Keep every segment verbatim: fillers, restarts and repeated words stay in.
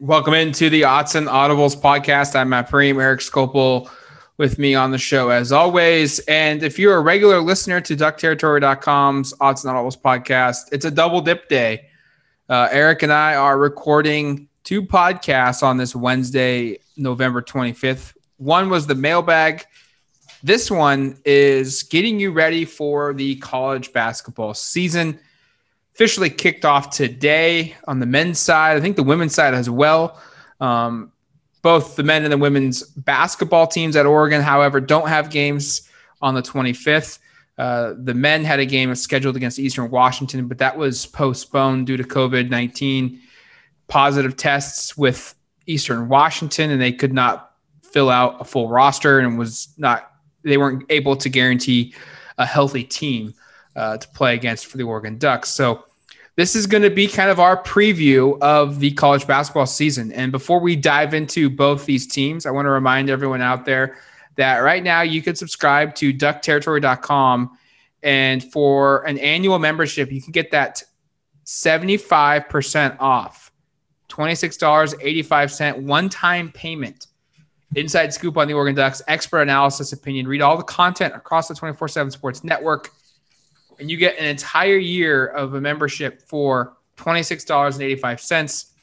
Welcome into the Odds and Audibles podcast. I'm Matt Preem, Eric Scopel with me on the show as always. And if you're a regular listener to duck territory dot com's Odds and Audibles podcast, it's a double dip day. Uh, Eric and I are recording two podcasts on this Wednesday, November twenty-fifth. One was the mailbag. This one is getting you ready for the college basketball season. Officially kicked off today on the men's side. I think the women's side as well. Um, both the men and the women's basketball teams at Oregon, however, don't have games on the twenty-fifth. Uh, the men had a game scheduled against Eastern Washington, but that was postponed due to covid nineteen positive tests with Eastern Washington, and they could not fill out a full roster and was not. They weren't able to guarantee a healthy team uh, to play against for the Oregon Ducks. So this is going to be kind of our preview of the college basketball season. And before we dive into both these teams, I want to remind everyone out there that right now you can subscribe to duck territory dot com. And for an annual membership, you can get that seventy-five percent off, twenty-six dollars and eighty-five cents one-time payment. Inside scoop on the Oregon Ducks, expert analysis, opinion. Read all the content across the twenty-four seven Sports Network, and you get an entire year of a membership for twenty-six dollars and eighty-five cents.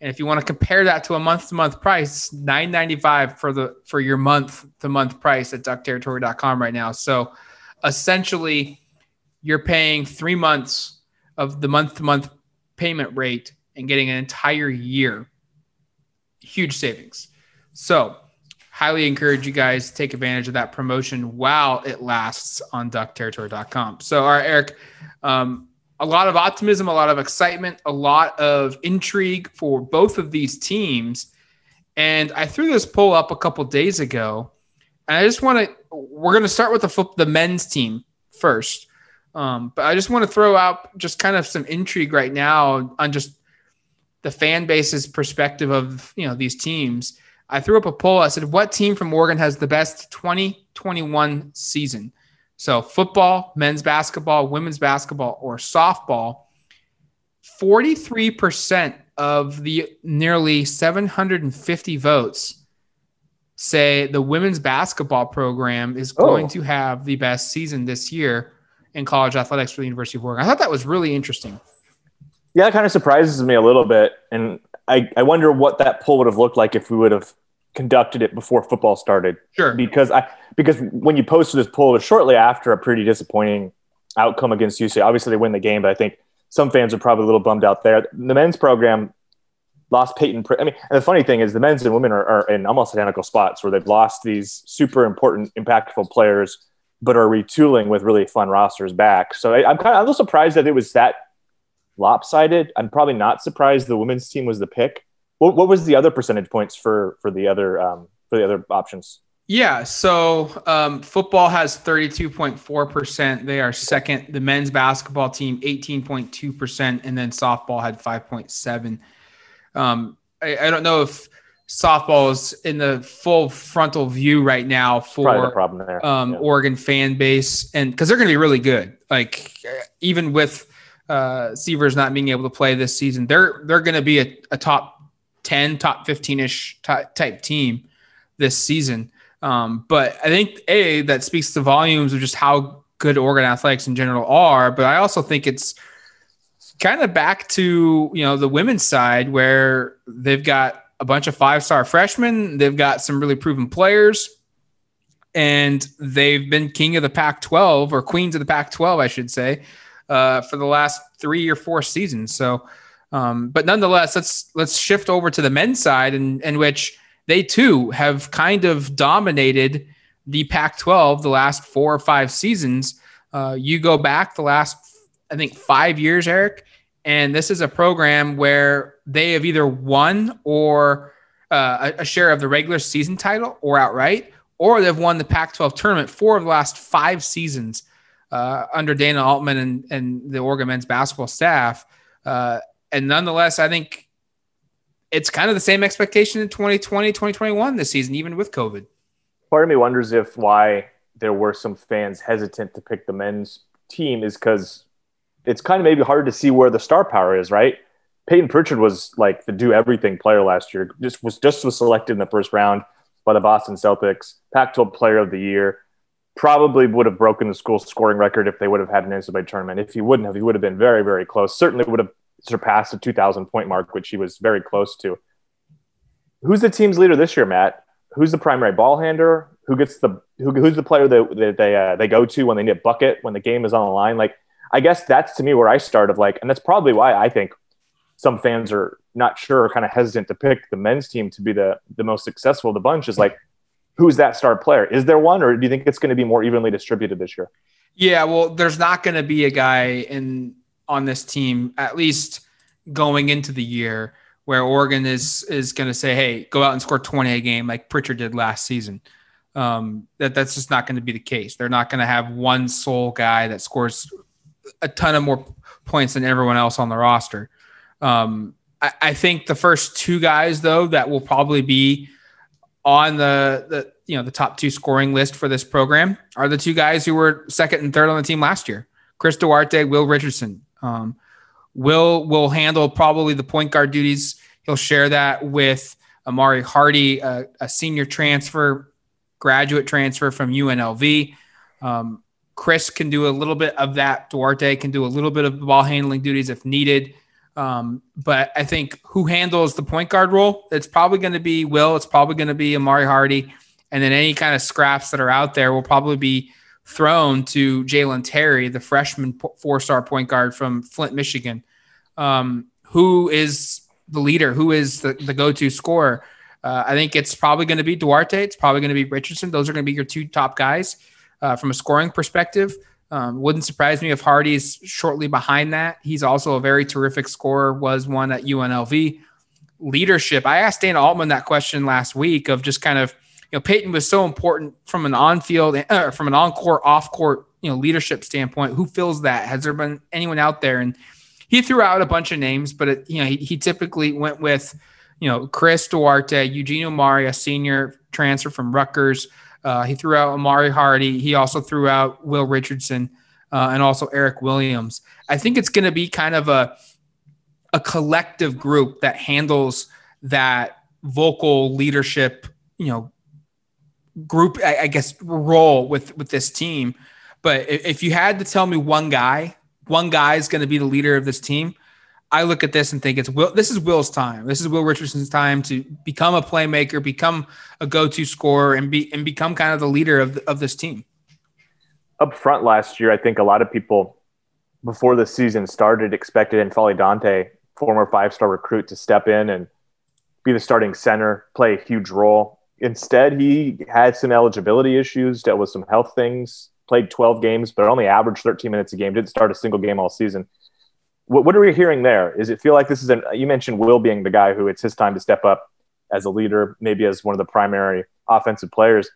And if you want to compare that to a month-to-month price, nine ninety-five for the for your month-to-month price at duck territory dot com right now. So essentially, you're paying three months of the month-to-month payment rate and getting an entire year. Huge savings. So highly encourage you guys to take advantage of that promotion while it lasts on duck territory dot com. So, all right, Eric, um, a lot of optimism, a lot of excitement, a lot of intrigue for both of these teams. And I threw this poll up a couple days ago, and I just want to – we're going to start with the, flip, the men's team first. Um, but I just want to throw out just kind of some intrigue right now on just the fan base's perspective of, you know, these teams. I threw up a poll. I said, what team from Oregon has the best twenty twenty-one season? So football, men's basketball, women's basketball, or softball. forty-three percent of the nearly seven hundred fifty votes say the women's basketball program is oh. going to have the best season this year in college athletics for the University of Oregon. I thought that was really interesting. Yeah, it kind of surprises me a little bit. And I, I wonder what that poll would have looked like if we would have conducted it before football started. Sure. Because I because when you posted this poll, it was shortly after a pretty disappointing outcome against U C. Obviously, they win the game, but I think some fans are probably a little bummed out there. The men's program lost Peyton. I mean, and the funny thing is the men's and women are, are in almost identical spots where they've lost these super important, impactful players, but are retooling with really fun rosters back. So I, I'm kind of I'm a little surprised that it was that lopsided. I'm probably not surprised the women's team was the pick. What, what was the other percentage points for for the other um, for the other options? Yeah, so um, football has thirty-two point four percent. They are second. The men's basketball team eighteen point two percent, and then softball had five point seven. Um, I, I don't know if softball is in the full frontal view right now for the problem there. Um, yeah. Oregon fan base, and because they're going to be really good, like even with. Uh, Seavers not being able to play this season, they're they're going to be a, a top ten, top fifteen-ish type team this season. Um, but I think a that speaks to volumes of just how good Oregon athletics in general are. But I also think it's kind of back to you know the women's side where they've got a bunch of five-star freshmen, they've got some really proven players, and they've been king of the Pac twelve or queens of the Pac twelve, I should say. uh, for the last three or four seasons. So, um, but nonetheless, let's let's shift over to the men's side, in, in which they too have kind of dominated the Pac twelve the last four or five seasons. Uh, you go back the last, I think, five years, Eric, and this is a program where they have either won or uh, a, a share of the regular season title or outright, or they've won the Pac twelve tournament four of the last five seasons uh, under Dana Altman and, and the Oregon men's basketball staff. Uh, and nonetheless, I think it's kind of the same expectation in twenty twenty, twenty twenty-one this season, even with COVID. Part of me wonders if why there were some fans hesitant to pick the men's team is because it's kind of maybe hard to see where the star power is, right? Peyton Pritchard was like the do-everything player last year. Just was just was selected in the first round by the Boston Celtics, Pac twelve player of the year. Probably would have broken the school scoring record if they would have had an N C double A tournament. If he wouldn't have, he would have been very, very close. Certainly would have surpassed the two thousand point mark, which he was very close to. Who's the team's leader this year, Matt? Who's the primary ball handler? Who gets the who, who's the player that, that they uh, they go to when they need a bucket, when the game is on the line? Like, I guess that's to me where I start of like, and that's probably why I think some fans are not sure or kind of hesitant to pick the men's team to be the, the most successful of the bunch is like, who's that star player? Is there one, or do you think it's going to be more evenly distributed this year? Yeah, well, there's not going to be a guy in on this team, at least going into the year, where Oregon is is going to say, hey, go out and score twenty a game like Pritchard did last season. Um, that that's just not going to be the case. They're not going to have one sole guy that scores a ton of more points than everyone else on the roster. Um, I, I think the first two guys, though, that will probably be on the, the you know the top two scoring list for this program are the two guys who were second and third on the team last year: Chris Duarte, Will Richardson. Um, Will will handle probably the point guard duties. He'll share that with Amari Hardy, a, a senior transfer, graduate transfer from U N L V. Um, Chris can do a little bit of that. Duarte can do a little bit of ball handling duties if needed. Um, but I think who handles the point guard role, it's probably going to be Will. It's probably going to be Amari Hardy. And then any kind of scraps that are out there will probably be thrown to Jalen Terry, the freshman four-star point guard from Flint, Michigan, um, who is the leader, who is the, the go-to scorer. Uh, I think it's probably going to be Duarte. It's probably going to be Richardson. Those are going to be your two top guys uh, from a scoring perspective. Um, wouldn't surprise me if Hardy's shortly behind that. He's also a very terrific scorer, was one at U N L V. Leadership. I asked Dana Altman that question last week of just kind of, you know, Peyton was so important from an on-field, uh, from an on-court, off-court, you know, leadership standpoint. Who fills that? Has there been anyone out there? And he threw out a bunch of names, but it, you know, he, he typically went with, you know, Chris Duarte, Eugenio Mari, a senior transfer from Rutgers. Uh, he threw out Amari Hardy. He also threw out Will Richardson uh, and also Eric Williams. I think it's going to be kind of a a collective group that handles that vocal leadership, you know, group, I, I guess, role with, with this team. But if you had to tell me one guy, one guy is going to be the leader of this team, I look at this and think it's Will. This is Will's time. This is Will Richardson's time to become a playmaker, become a go-to scorer, and be and become kind of the leader of the, of this team. Up front last year, I think a lot of people before the season started expected N'Faly Dante, former five-star recruit, to step in and be the starting center, play a huge role. Instead, he had some eligibility issues, dealt with some health things, played twelve games, but only averaged thirteen minutes a game. Didn't start a single game all season. What what are we hearing there? Is it feel like this is an, you mentioned Will being the guy who it's his time to step up as a leader, maybe as one of the primary offensive players.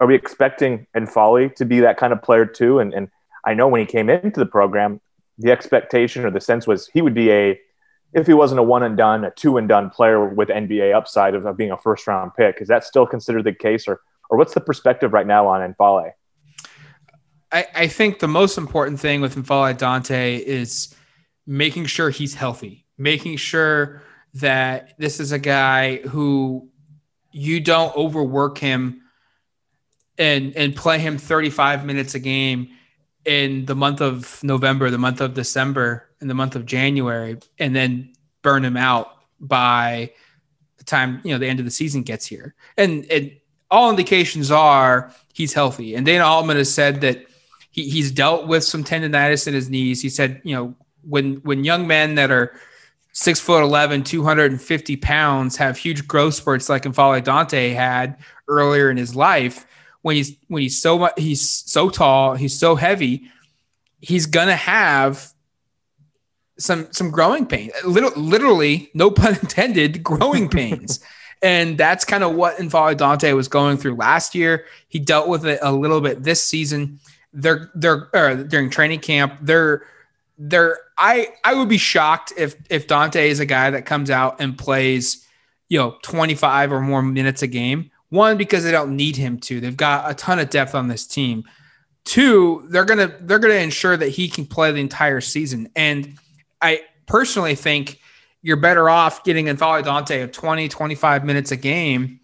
Are we expecting N'Faly to be that kind of player too? And and I know when he came into the program, the expectation or the sense was he would be a, if he wasn't a one and done, a two and done player with N B A upside of, of being a first round pick. Is that still considered the case, or, or what's the perspective right now on N'Faly? I, I think the most important thing with N'Faly Dante is making sure he's healthy, making sure that this is a guy who you don't overwork him and and play him thirty-five minutes a game in the month of November, the month of December, and the month of January, and then burn him out by the time, you know, the end of the season gets here. And, and all indications are he's healthy. And Dana Altman has said that he, he's dealt with some tendonitis in his knees. He said, you know, when when young men that are six foot eleven, two hundred fifty pounds have huge growth spurts like N'Faly Dante had earlier in his life, when he's when he's so much, he's so tall, he's so heavy, he's gonna have some some growing pain. Literally, literally, no pun intended, growing pains. And that's kind of what N'Faly Dante was going through last year. He dealt with it a little bit this season. They're they're or during training camp. They're they're I I would be shocked if if Dante is a guy that comes out and plays, you know, twenty-five or more minutes a game. One, because they don't need him to. They've got a ton of depth on this team. Two, they're gonna they're gonna ensure that he can play the entire season. And I personally think you're better off getting N'Faly Dante of twenty, twenty-five minutes a game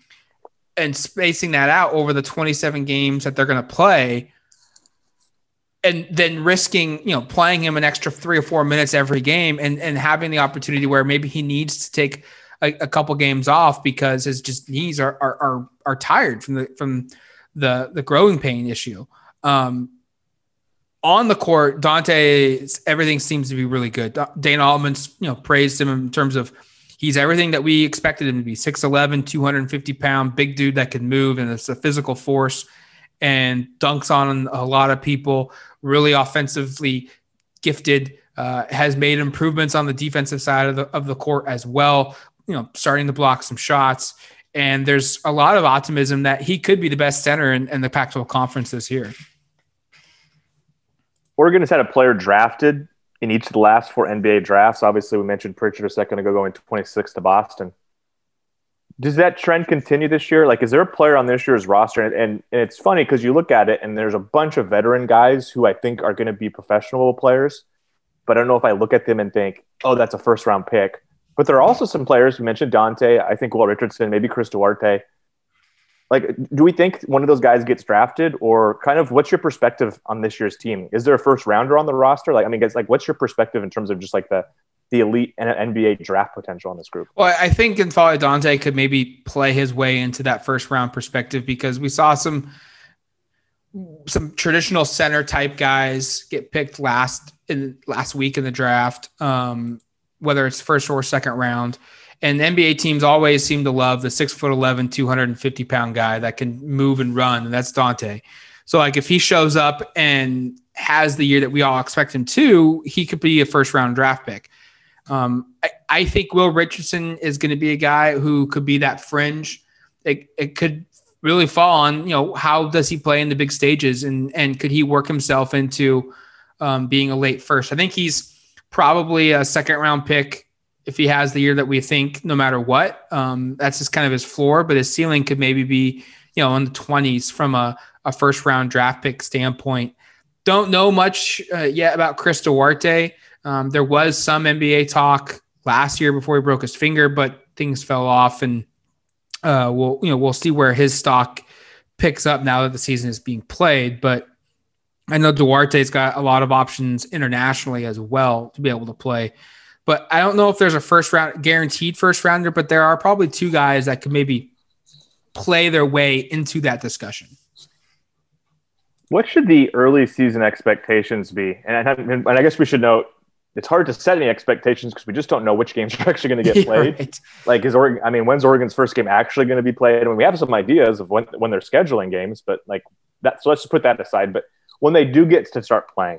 and spacing that out over the twenty-seven games that they're going to play, and then risking, you know, playing him an extra three or four minutes every game and, and having the opportunity where maybe he needs to take a, a couple games off because his just knees are, are, are, are tired from the, from the, the growing pain issue. Um, On the court, Dante, everything seems to be really good. Dana Altman, you know, praised him in terms of he's everything that we expected him to be. six eleven, two hundred fifty pound, big dude that can move, and it's a physical force and dunks on a lot of people, really offensively gifted, uh, has made improvements on the defensive side of the, of the court as well, you know, starting to block some shots. And there's a lot of optimism that he could be the best center in, in the Pac twelve conference this year. Oregon has had a player drafted in each of the last four N B A drafts. Obviously, we mentioned Pritchard a second ago going twenty-six to Boston. Does that trend continue this year? Like, is there a player on this year's roster? And, and, and it's funny because you look at it and there's a bunch of veteran guys who I think are going to be professional players, but I don't know if I look at them and think, oh, that's a first-round pick. But there are also some players, we mentioned Dante, I think Will Richardson, maybe Chris Duarte. Like, do we think one of those guys gets drafted, or kind of what's your perspective on this year's team? Is there a first rounder on the roster? Like, I mean, guys, like, what's your perspective in terms of just like the, the elite N B A draft potential on this group? Well, I think N'Faly Dante could maybe play his way into that first round perspective because we saw some, some traditional center type guys get picked last in last week in the draft, um, whether it's first or second round. And N B A teams always seem to love the six foot eleven, two hundred fifty pound guy that can move and run. And that's Dante. So like if he shows up and has the year that we all expect him to, he could be a first round draft pick. Um, I, I think Will Richardson is going to be a guy who could be that fringe. It, it could really fall on, you know, how does he play in the big stages, and, and could he work himself into um, being a late first? I think he's probably a second round pick if he has the year that we think, no matter what. Um, that's just kind of his floor, but his ceiling could maybe be, you know, in the twenties from a, a first round draft pick standpoint. Don't know much uh, yet about Chris Duarte. Um, there was some N B A talk last year before he broke his finger, but things fell off, and uh, we'll, you know, we'll see where his stock picks up now that the season is being played. But I know Duarte's got a lot of options internationally as well to be able to play. But I don't know if there's a first round guaranteed first rounder, but there are probably two guys that could maybe play their way into that discussion. What should the early season expectations be? And I, and I guess we should note it's hard to set any expectations because we just don't know which games are actually going to get played. Right. Like, is Oregon? I mean, when's Oregon's first game actually going to be played? I mean, we have some ideas of when when they're scheduling games, but like that. So let's just put that aside. But when they do get to start playing,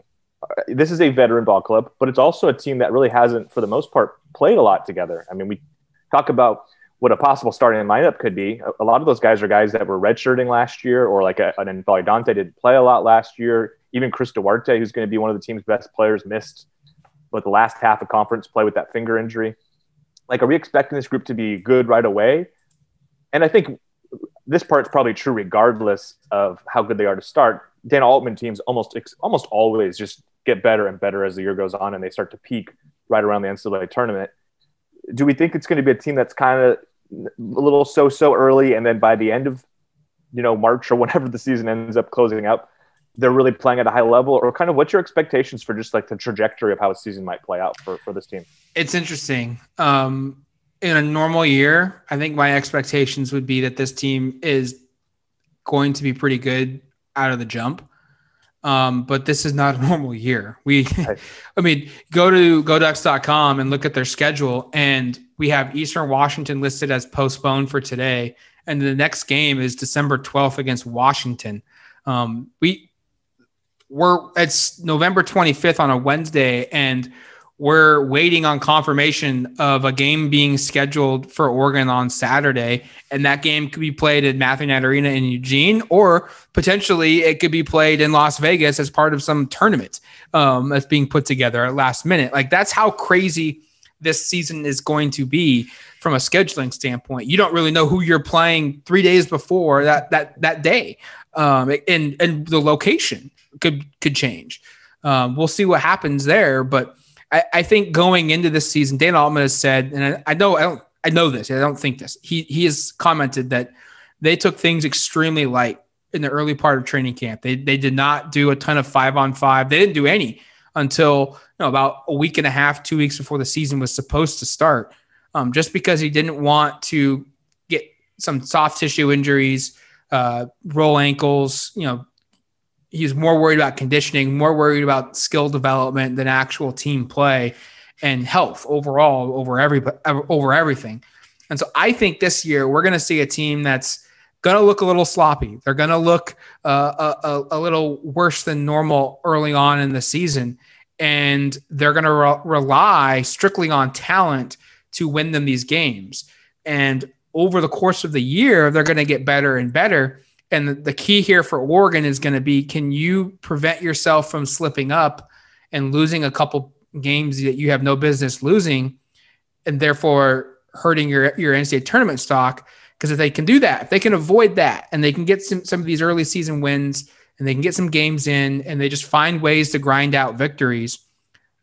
this is a veteran ball club, but it's also a team that really hasn't, for the most part, played a lot together. I mean, we talk about what a possible starting lineup could be. A lot of those guys are guys that were redshirting last year, or like a, an N'Faly Dante didn't play a lot last year. Even Chris Duarte, who's going to be one of the team's best players, missed but the last half of conference play with that finger injury. Like, are we expecting this group to be good right away? And I think this part's probably true regardless of how good they are to start. Dana Altman teams almost almost always just get better and better as the year goes on, and they start to peak right around the N C double A tournament. Do we think it's going to be a team that's kind of a little so-so early, and then by the end of, you know, March or whenever the season ends up closing up, they're really playing at a high level? Or kind of what's your expectations for just like the trajectory of how a season might play out for, for this team? It's interesting. Um, in a normal year, I think my expectations would be that this team is going to be pretty good out of the jump. Um, but this is not a normal year. We, right. I mean, go to go ducks dot com and look at their schedule, and we have Eastern Washington listed as postponed for today. And the next game is December twelfth against Washington. Um, we we're it's November twenty-fifth on a Wednesday, and we're waiting on confirmation of a game being scheduled for Oregon on Saturday, and that game could be played at Matthew Knight Arena in Eugene, or potentially it could be played in Las Vegas as part of some tournament um, that's being put together at last minute. Like, that's how crazy this season is going to be from a scheduling standpoint. You don't really know who you're playing three days before that that that day, um, and and the location could could change. Um, we'll see what happens there, but. I, I think going into this season, Dana Altman has said, and I, I know I don't, I know this. I don't think this. He he has commented that they took things extremely light in the early part of training camp. They they did not do a ton of five on five. They didn't do any until you know, about a week and a half, two weeks before the season was supposed to start. Um, just because he didn't want to get some soft tissue injuries, uh, roll ankles, you know. He's more worried about conditioning, more worried about skill development than actual team play and health overall over every over everything. And so I think this year we're going to see a team that's going to look a little sloppy. They're going to look uh, a, a little worse than normal early on in the season, and they're going to re- rely strictly on talent to win them these games. And over the course of the year, they're going to get better and better. And the key here for Oregon is going to be, can you prevent yourself from slipping up and losing a couple games that you have no business losing and therefore hurting your, your N C A A tournament stock? Because if they can do that, if they can avoid that and they can get some, some of these early season wins and they can get some games in and they just find ways to grind out victories,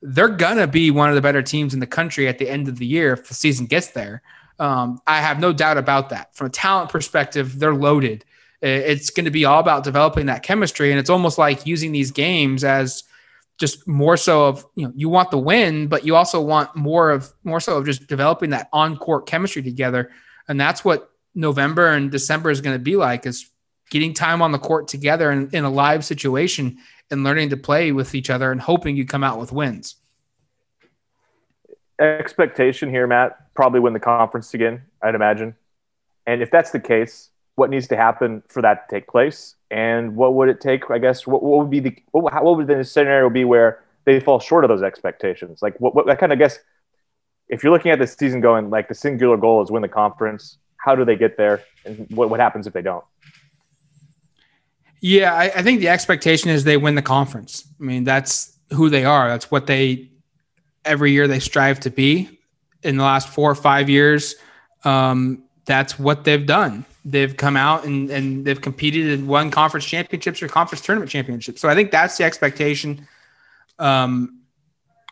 they're going to be one of the better teams in the country at the end of the year if the season gets there. Um, I have no doubt about that. From a talent perspective, they're loaded. It's going to be all about developing that chemistry. And it's almost like using these games as just more so of, you know, you want the win, but you also want more of more so of just developing that on-court chemistry together. And that's what November and December is going to be like, is getting time on the court together in, in a live situation and learning to play with each other and hoping you come out with wins. Expectation here, Matt, probably win the conference again, I'd imagine. And if that's the case, what needs to happen for that to take place, and what would it take? I guess what, what would be the what, how, what would the scenario be where they fall short of those expectations? Like what, what I kind of guess if you're looking at this season going like the singular goal is win the conference. How do they get there, and what what happens if they don't? Yeah, I, I think the expectation is they win the conference. I mean, that's who they are. That's what they every year they strive to be. In the last four or five years, um, that's what they've done. They've come out and, and they've competed in won conference championships or conference tournament championships. So I think that's the expectation. Um,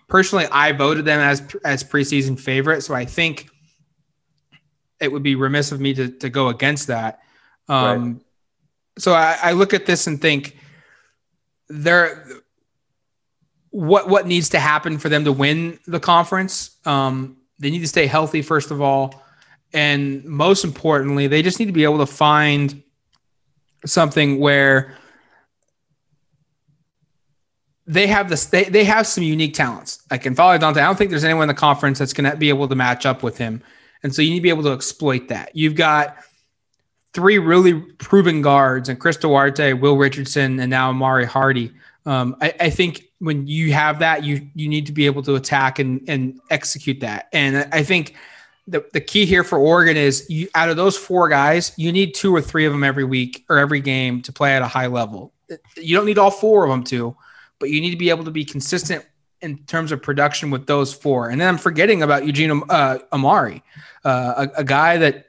personally, I voted them as as preseason favorite. So I think it would be remiss of me to, to go against that. Um, right. So I, I look at this and think there, what what needs to happen for them to win the conference? Um, they need to stay healthy, first of all. And most importantly, they just need to be able to find something where they have this, they, they have some unique talents. Like in N'Faly Dante, I don't think there's anyone in the conference that's going to be able to match up with him. And so you need to be able to exploit that. You've got three really proven guards and Chris Duarte, Will Richardson, and now Amari Hardy. Um, I, I think when you have that, you you need to be able to attack and, and execute that. And I think The, the key here for Oregon is you, out of those four guys, you need two or three of them every week or every game to play at a high level. You don't need all four of them to, but you need to be able to be consistent in terms of production with those four. And then I'm forgetting about Eugene uh, Amari, uh, a, a guy that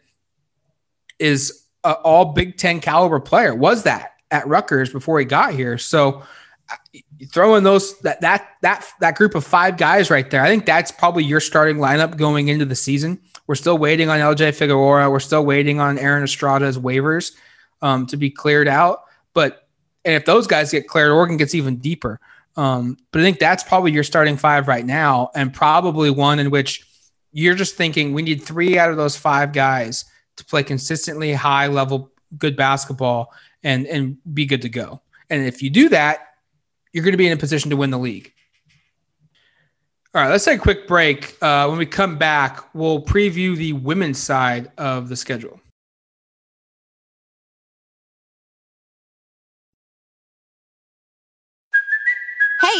is an all Big Ten caliber player, was that at Rutgers before he got here. So throwing those that that that that group of five guys right there, I think that's probably your starting lineup going into the season. We're still waiting on L J Figueroa. We're still waiting on Aaron Estrada's waivers um, to be cleared out. But and if those guys get cleared, Oregon gets even deeper. Um, but I think that's probably your starting five right now, and probably one in which you're just thinking we need three out of those five guys to play consistently high level, good basketball, and and be good to go. And if you do that, you're going to be in a position to win the league. All right, let's take a quick break. Uh, when we come back, we'll preview the women's side of the schedule. Hey,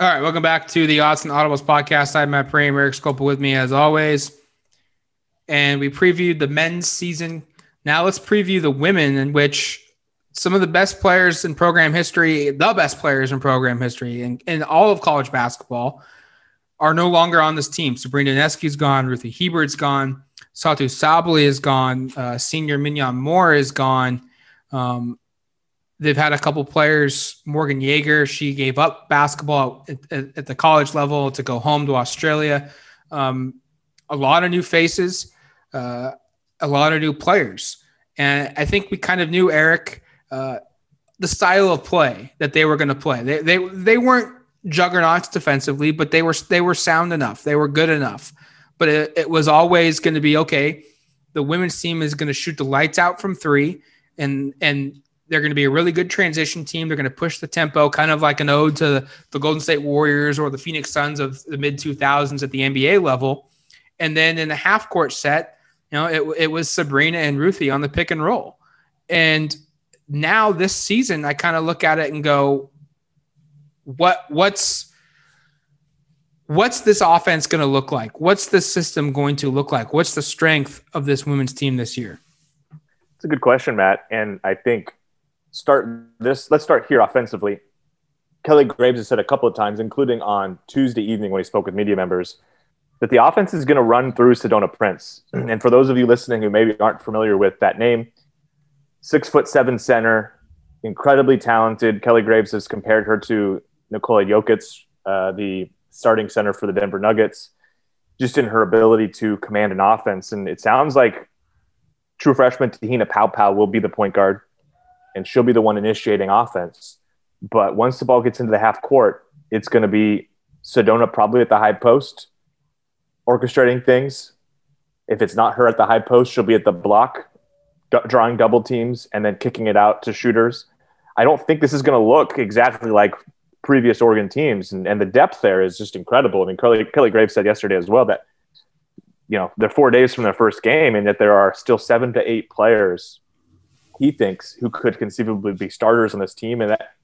All right, welcome back to the Odds and Audibles podcast. I'm Matt Prame, Eric Scopa with me as always. And we previewed the men's season. Now let's preview the women, in which some of the best players in program history, the best players in program history and in, in all of college basketball are no longer on this team. Sabrina Neske is gone. Ruthie Hebert's gone. Satou Sabally is gone. Uh, senior Minyon Moore is gone. Um, They've had a couple players, Morgan Yeager, she gave up basketball at, at, at the college level to go home to Australia. Um, a lot of new faces, uh, a lot of new players. And I think we kind of knew, Eric, uh, the style of play that they were going to play. They, they they weren't juggernauts defensively, but they were they were sound enough. They were good enough. But it, it was always going to be, okay, the women's team is going to shoot the lights out from three and and – they're going to be a really good transition team. They're going to push the tempo, kind of like an ode to the Golden State Warriors or the Phoenix Suns of the mid two thousands at the N B A level. And then in the half-court set, you know, it, it was Sabrina and Ruthie on the pick and roll. And now this season, I kind of look at it and go, what what's what's this offense going to look like? What's this system going to look like? What's the strength of this women's team this year? It's a good question, Matt. And I think – Start this. Let's start here offensively. Kelly Graves has said a couple of times, including on Tuesday evening when he spoke with media members, that the offense is going to run through Sedona Prince. And for those of you listening who maybe aren't familiar with that name, six foot seven center, incredibly talented. Kelly Graves has compared her to Nikola Jokic, uh, the starting center for the Denver Nuggets, just in her ability to command an offense. And it sounds like true freshman Te-Hina Paopao will be the point guard, and she'll be the one initiating offense. But once the ball gets into the half court, it's going to be Sedona probably at the high post, orchestrating things. If it's not her at the high post, she'll be at the block, d- drawing double teams, and then kicking it out to shooters. I don't think this is going to look exactly like previous Oregon teams, and, and the depth there is just incredible. I mean, Kelly, Kelly Graves said yesterday as well that, you know, they're four days from their first game and that there are still seven to eight players he thinks who could conceivably be starters on this team. And that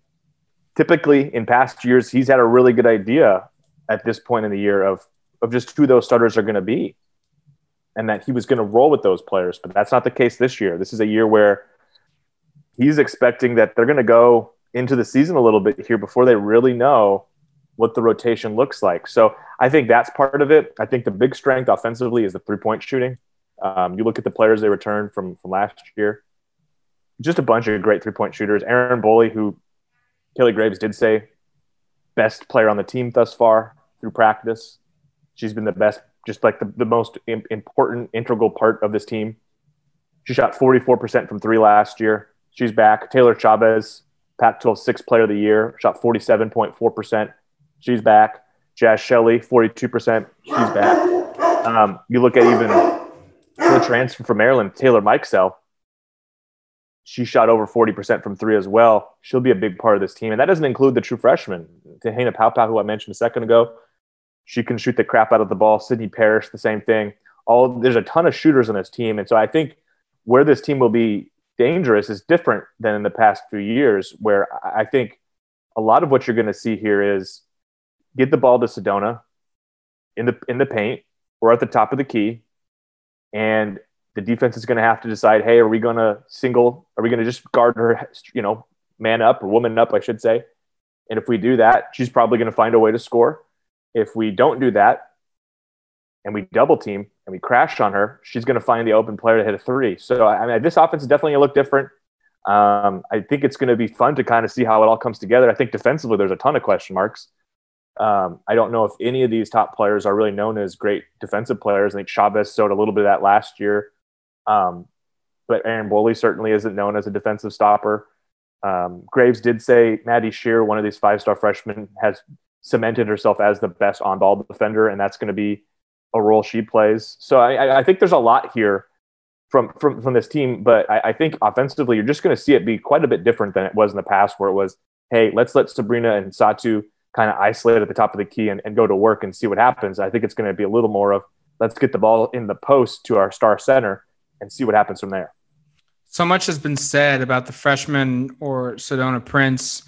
typically in past years, he's had a really good idea at this point in the year of, of just who those starters are going to be and that he was going to roll with those players. But that's not the case this year. This is a year where he's expecting that they're going to go into the season a little bit here before they really know what the rotation looks like. So I think that's part of it. I think the big strength offensively is the three-point shooting. Um, you look at the players they returned from, from last year, just a bunch of great three-point shooters. Erin Boley, who Kelly Graves did say, best player on the team thus far through practice. She's been the best, just like the, the most im- important, integral part of this team. She shot forty-four percent from three last year. She's back. Taylor Chavez, Pac twelve Sixth Player of the Year, shot forty-seven point four percent. She's back. Jaz Shelley, forty-two percent. She's back. Um, you look at even her transfer from Maryland, Taylor Mikesell. She shot over forty percent from three as well. She'll be a big part of this team. And that doesn't include the true freshman, Te-Hina Paopao, who I mentioned a second ago. She can shoot the crap out of the ball. Sydney Parrish, the same thing. All There's a ton of shooters on this team. And so I think where this team will be dangerous is different than in the past few years, where I think a lot of what you're going to see here is get the ball to Sedona in the in the paint or at the top of the key, and the defense is going to have to decide, hey, are we going to single? Are we going to just guard her, you know, man up or woman up, I should say? And if we do that, she's probably going to find a way to score. If we don't do that and we double team and we crash on her, she's going to find the open player to hit a three. So, I mean, this offense is definitely going to look different. Um, I think it's going to be fun to kind of see how it all comes together. I think defensively there's a ton of question marks. Um, I don't know if any of these top players are really known as great defensive players. I think Chavez showed a little bit of that last year. Um, but Erin Boley certainly isn't known as a defensive stopper. Um, Graves did say Maddie Scherr, one of these five-star freshmen, has cemented herself as the best on-ball defender, and that's going to be a role she plays. So I, I think there's a lot here from, from, from this team, but I, I think offensively you're just going to see it be quite a bit different than it was in the past, where it was, hey, let's let Sabrina and Satou kind of isolate at the top of the key and, and go to work and see what happens. I think it's going to be a little more of let's get the ball in the post to our star center and see what happens from there. So much has been said about the freshman or Sedona Prince,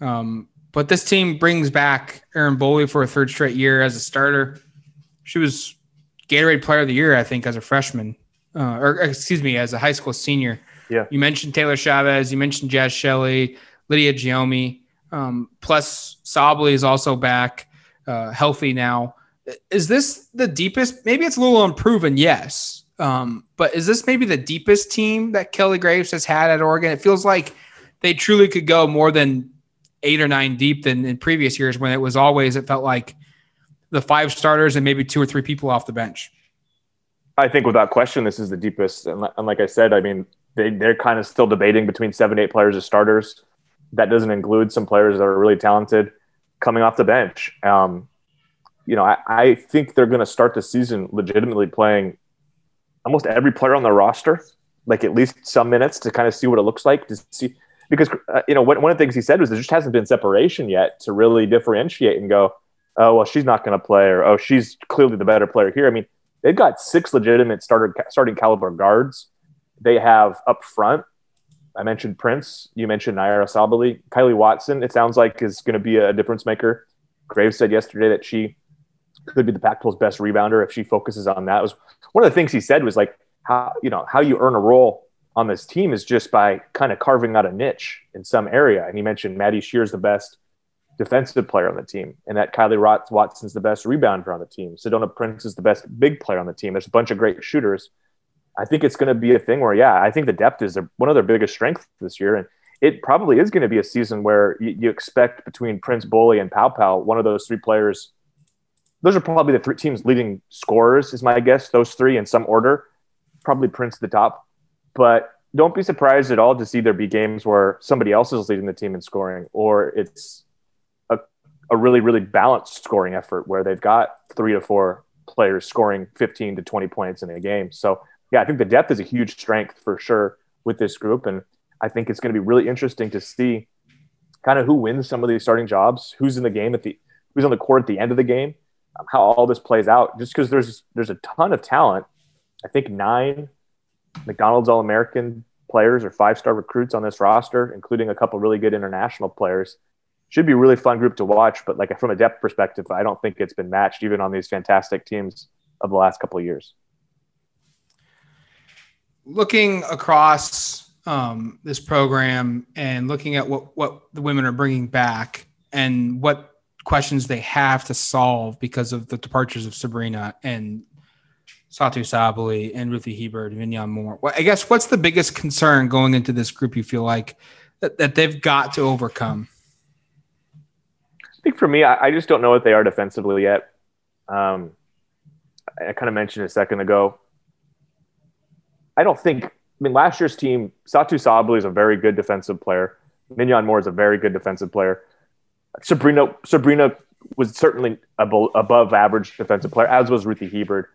um, but this team brings back Erin Boley for a third straight year as a starter. She was Gatorade Player of the Year, I think, as a freshman, uh, or excuse me, as a high school senior. Yeah. You mentioned Taylor Chavez. You mentioned Jaz Shelley, Lydia Giomi. Um, plus, Sabally is also back, uh, healthy now. Is this the deepest? Maybe it's a little unproven, yes. Um, but is this maybe the deepest team that Kelly Graves has had at Oregon? It feels like they truly could go more than eight or nine deep than in previous years, when it was always, it felt like the five starters and maybe two or three people off the bench. I think without question, this is the deepest. And like I said, I mean, they, they're kind of still debating between seven, eight players as starters. That doesn't include some players that are really talented coming off the bench. Um, you know, I, I think they're going to start the season legitimately playing almost every player on the roster, like at least some minutes, to kind of see what it looks like to see, because uh, you know, one of the things he said was there just hasn't been separation yet to really differentiate and go, oh, well, she's not going to play, or, oh, she's clearly the better player here. I mean, they've got six legitimate starter starting caliber guards. They have up front, I mentioned Prince, you mentioned Nyara Sabally, Kylie Watson, it sounds like, is going to be a difference maker. Graves said yesterday that she could be the Pac twelve's best rebounder if she focuses on that. It was one of the things he said was like, how, you know, how you earn a role on this team is just by kind of carving out a niche in some area. And he mentioned Maddie Scherr is the best defensive player on the team, and that Kylie Watson's the best rebounder on the team. Sedona Prince is the best big player on the team. There's a bunch of great shooters. I think it's going to be a thing where, yeah, I think the depth is their, one of their biggest strengths this year. And it probably is going to be a season where you, you expect between Prince, Boley, and Paopao, one of those three players. Those are probably the three teams leading scorers, is my guess. Those three in some order, probably Prince at the top. But don't be surprised at all to see there be games where somebody else is leading the team in scoring, or it's a, a really, really balanced scoring effort where they've got three to four players scoring fifteen to twenty points in a game. So, yeah, I think the depth is a huge strength for sure with this group. And I think it's going to be really interesting to see kind of who wins some of these starting jobs, who's in the game at the, who's on the court at the end of the game, how all this plays out, just because there's there's a ton of talent. I think nine McDonald's All-American players or five-star recruits on this roster, including a couple really good international players. Should be a really fun group to watch, but like from a depth perspective, I don't think it's been matched even on these fantastic teams of the last couple of years. Looking across um, this program and looking at what, what the women are bringing back and what questions they have to solve because of the departures of Sabrina and Satou Sabally and Ruthie Hebert and Minyon Moore. I guess what's the biggest concern going into this group you feel like that, that they've got to overcome? I think for me, I, I just don't know what they are defensively yet. Um, I, I kind of mentioned a second ago. I don't think – I mean, last year's team, Satou Sabally is a very good defensive player. Minyon Moore is a very good defensive player. Sabrina Sabrina was certainly above, above average defensive player, as was Ruthie Hebert.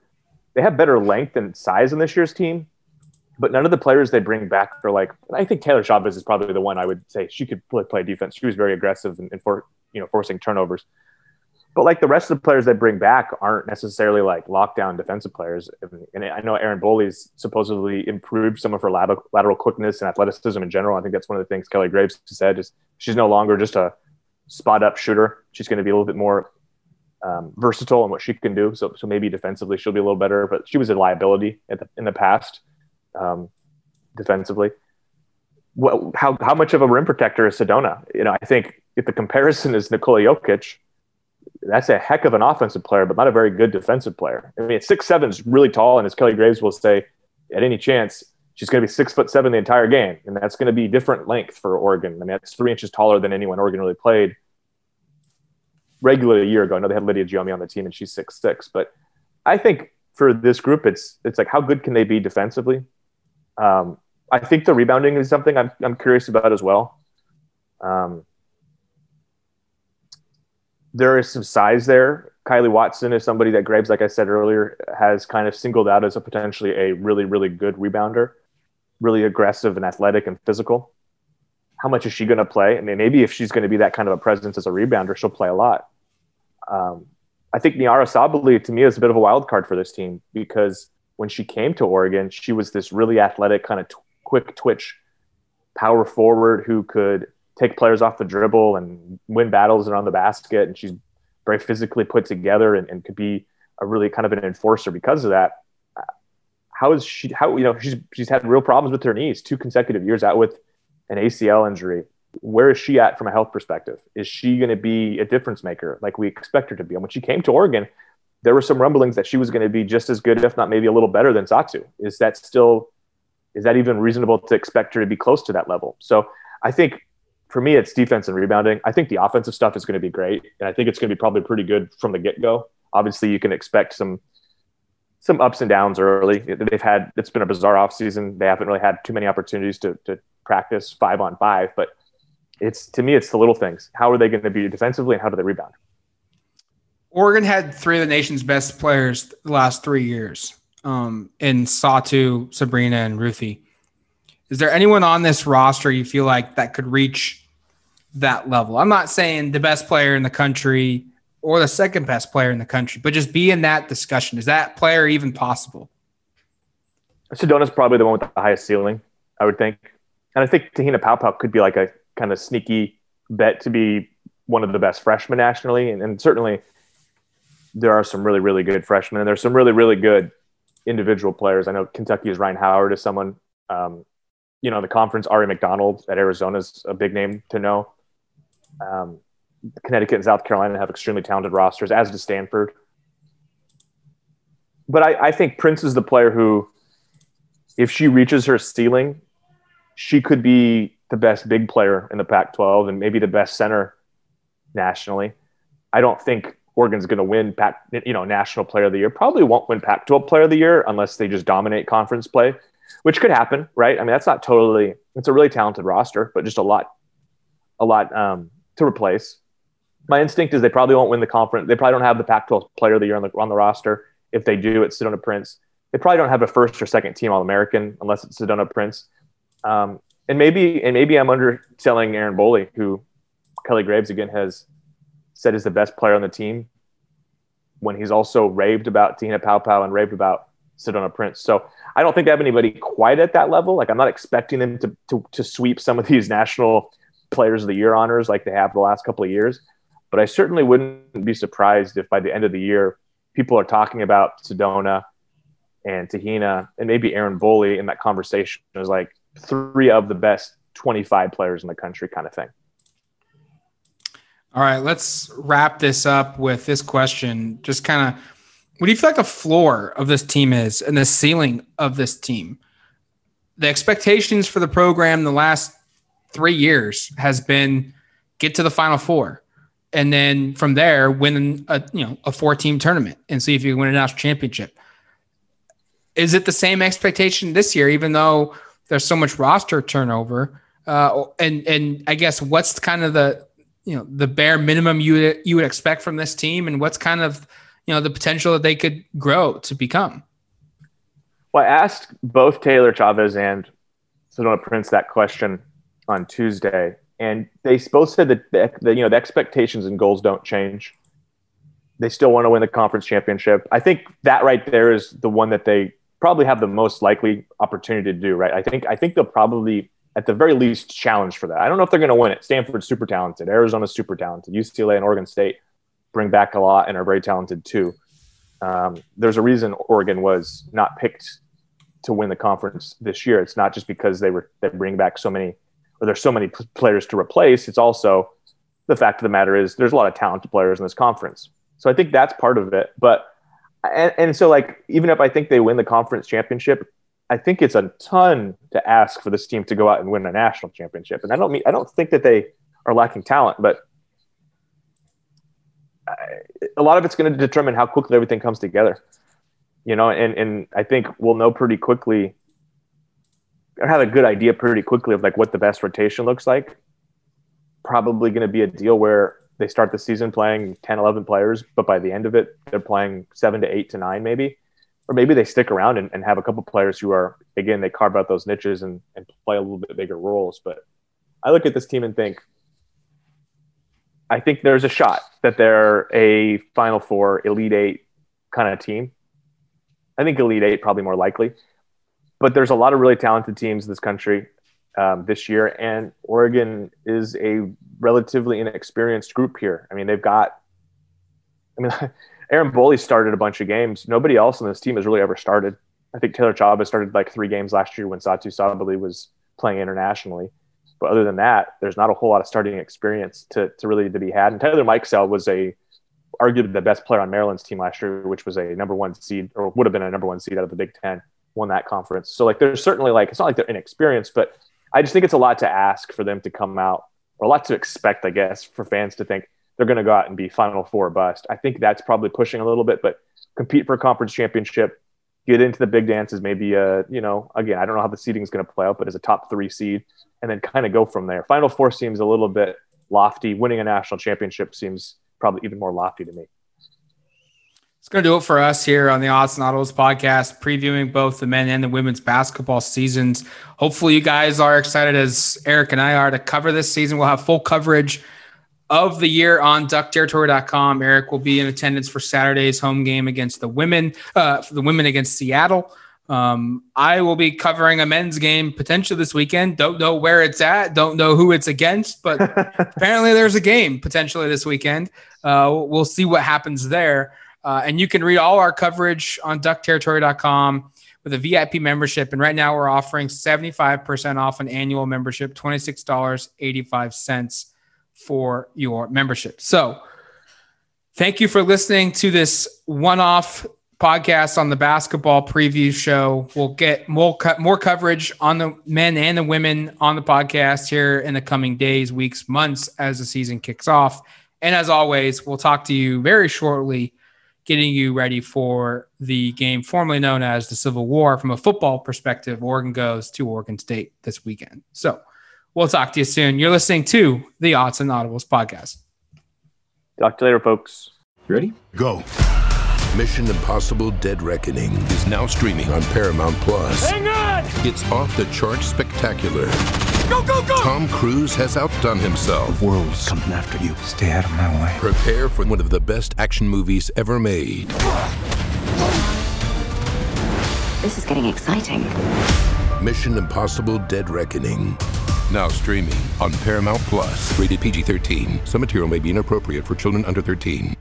They have better length and size in this year's team, but none of the players they bring back are like, I think Taylor Chavez is probably the one I would say she could play, play defense. She was very aggressive and, and for, you know, forcing turnovers. But like the rest of the players they bring back aren't necessarily like lockdown defensive players. And I know Erin Boley's supposedly improved some of her lateral, lateral quickness and athleticism in general. I think that's one of the things Kelly Graves said is she's no longer just a spot up shooter. She's going to be a little bit more um, versatile in what she can do. So so maybe defensively she'll be a little better, but she was a liability at the, in the past um, defensively. Well, how, how much of a rim protector is Sedona? You know, I think if the comparison is Nikola Jokic, that's a heck of an offensive player, but not a very good defensive player. I mean, six seven is really tall, and as Kelly Graves will say, at any chance, she's going to be six foot seven the entire game, and that's going to be different length for Oregon. I mean, that's three inches taller than anyone Oregon really played regularly a year ago. I know they had Lydia Giomi on the team, and she's six six. But I think for this group, it's it's like how good can they be defensively? Um, I think the rebounding is something I'm I'm curious about as well. Um, There is some size there. Kylie Watson is somebody that Graves, like I said earlier, has kind of singled out as a potentially a really, really good rebounder, really aggressive and athletic and physical. How much is she going to play? I mean, maybe if she's going to be that kind of a presence as a rebounder, she'll play a lot. Um, I think Nyara Sabally, to me, is a bit of a wild card for this team because when she came to Oregon, she was this really athletic, kind of t- quick twitch power forward who could take players off the dribble and win battles around the basket. And she's very physically put together and, and could be a really kind of an enforcer because of that. How is she, how, you know, she's, she's had real problems with her knees, two consecutive years out with an A C L injury. Where is she at from a health perspective? Is she going to be a difference maker like we expect her to be? And when she came to Oregon, there were some rumblings that she was going to be just as good, if not maybe a little better than Satou. Is that still, is that even reasonable to expect her to be close to that level? So I think, for me, it's defense and rebounding. I think the offensive stuff is going to be great, and I think it's going to be probably pretty good from the get-go. Obviously, you can expect some some ups and downs early. They've had it's been a bizarre offseason. They haven't really had too many opportunities to to practice five on five. But it's to me, it's the little things. How are they going to be defensively, and how do they rebound? Oregon had three of the nation's best players the last three years um, in Satou, Sabrina, and Ruthie. Is there anyone on this roster you feel like that could reach that level? I'm not saying the best player in the country or the second best player in the country, but just be in that discussion. Is that player even possible? Sedona's probably the one with the highest ceiling, I would think. And I think Te-Hina Paopao could be like a kind of sneaky bet to be one of the best freshmen nationally. And, and certainly there are some really, really good freshmen, and there's some really, really good individual players. I know Kentucky's Ryan Howard is someone, um, you know, the conference, Ari McDonald at Arizona's a big name to know. Um, Connecticut and South Carolina have extremely talented rosters, as does Stanford. But I, I think Prince is the player who, if she reaches her ceiling, she could be the best big player in the Pac twelve and maybe the best center nationally. I don't think Oregon's going to win Pac, you know, National Player of the Year. Probably won't win Pac twelve Player of the Year unless they just dominate conference play, which could happen, right? I mean, that's not totally – it's a really talented roster, but just a lot – a lot um, to replace. My instinct is they probably won't win the conference. They probably don't have the Pac twelve player of the year on the, on the roster. If they do, it's Sedona Prince. They probably don't have a first or second team All-American unless it's Sedona Prince. Um, and maybe and maybe I'm underselling Erin Boley, who Kelly Graves, again, has said is the best player on the team when he's also raved about Te-Hina Paopao and raved about Sedona Prince. So I don't think they have anybody quite at that level. Like I'm not expecting them to to, to sweep some of these national – Players of the Year honors like they have the last couple of years, but I certainly wouldn't be surprised if by the end of the year people are talking about Sedona and Te-Hina and maybe Erin Boley in that conversation as like three of the best twenty-five players in the country kind of thing. All right, let's wrap this up with this question. Just kind of, what do you feel like the floor of this team is and the ceiling of this team? The expectations for the program the last three years has been get to the Final Four, and then from there win a you know a four-team tournament and see if you can win a national championship. Is it the same expectation this year, even though there's so much roster turnover? Uh, and and I guess what's kind of the you know the bare minimum you you would expect from this team, and what's kind of you know the potential that they could grow to become? Well, I asked both Taylor Chavez and Sedona Prince that question on Tuesday, and they both said that the, the you know the expectations and goals don't change. They still want to win the conference championship. I think that right there is the one that they probably have the most likely opportunity to do, right? I think I think they'll probably, at the very least, challenge for that. I don't know if they're going to win it. Stanford's super talented. Arizona's super talented. U C L A and Oregon State bring back a lot and are very talented too. Um, there's a reason Oregon was not picked to win the conference this year. It's not just because they were they bring back so many, or there's so many p- players to replace. It's also the fact of the matter is there's a lot of talented players in this conference. So I think that's part of it. But and, and so like even if I think they win the conference championship, I think it's a ton to ask for this team to go out and win a national championship. And I don't mean I don't think that they are lacking talent, but I, a lot of it's going to determine how quickly everything comes together. You know, and, and I think we'll know pretty quickly or have a good idea pretty quickly of like what the best rotation looks like. Probably going to be a deal where they start the season playing ten, eleven players, but by the end of it, they're playing seven to eight to nine maybe. Or maybe they stick around and, and have a couple players who are, again, they carve out those niches and, and play a little bit bigger roles. But I look at this team and think, I think there's a shot that they're a Final Four, Elite Eight kind of team. I think Elite Eight probably more likely. But there's a lot of really talented teams in this country um, this year, and Oregon is a relatively inexperienced group here. I mean, they've got – I mean, Erin Boley started a bunch of games. Nobody else on this team has really ever started. I think Taylor Chavez started like three games last year when Satou Sabally was playing internationally. But other than that, there's not a whole lot of starting experience to, to really to be had. And Taylor Mikesell was a – arguably the best player on Maryland's team last year, which was a number one seed or would have been a number one seed out of the Big Ten, won that conference. So like, there's certainly like, it's not like they're inexperienced, but I just think it's a lot to ask for them to come out, or a lot to expect, I guess, for fans to think they're going to go out and be Final Four bust. I think that's probably pushing a little bit, but compete for a conference championship, get into the big dance is maybe a, you know, again, I don't know how the seeding is going to play out, but as a top three seed and then kind of go from there. Final Four seems a little bit lofty. Winning a national championship seems probably even more lofty to me. It's going to do it for us here on the Odds and Audibles podcast, previewing both the men and the women's basketball seasons. Hopefully you guys are excited as Eric and I are to cover this season. We'll have full coverage of the year on duck territory dot com. Eric will be in attendance for Saturday's home game against the women, uh, for the women against Seattle. Um, I will be covering a men's game potentially this weekend. Don't know where it's at. Don't know who it's against, but apparently there's a game potentially this weekend. Uh, we'll see what happens there. Uh, and you can read all our coverage on duck territory dot com with a V I P membership. And right now we're offering seventy-five percent off an annual membership, twenty-six dollars and eighty-five cents for your membership. So thank you for listening to this one-off podcast on the basketball preview show. We'll get more co- more coverage on the men and the women on the podcast here in the coming days, weeks, months as the season kicks off. And as always, we'll talk to you very shortly, getting you ready for the game formerly known as the Civil War. From a football perspective, Oregon goes to Oregon State this weekend. So we'll talk to you soon. You're listening to the Odds and Audibles podcast. Talk to you later, folks. You ready? Go. Mission Impossible Dead Reckoning is now streaming on Paramount Plus. Hang on! It's off the charts spectacular. Go, go, go! Tom Cruise has outdone himself. The world's coming after you. Stay out of my way. Prepare for one of the best action movies ever made. This is getting exciting. Mission Impossible Dead Reckoning. Now streaming on Paramount Plus. Rated P G thirteen. Some material may be inappropriate for children under thirteen.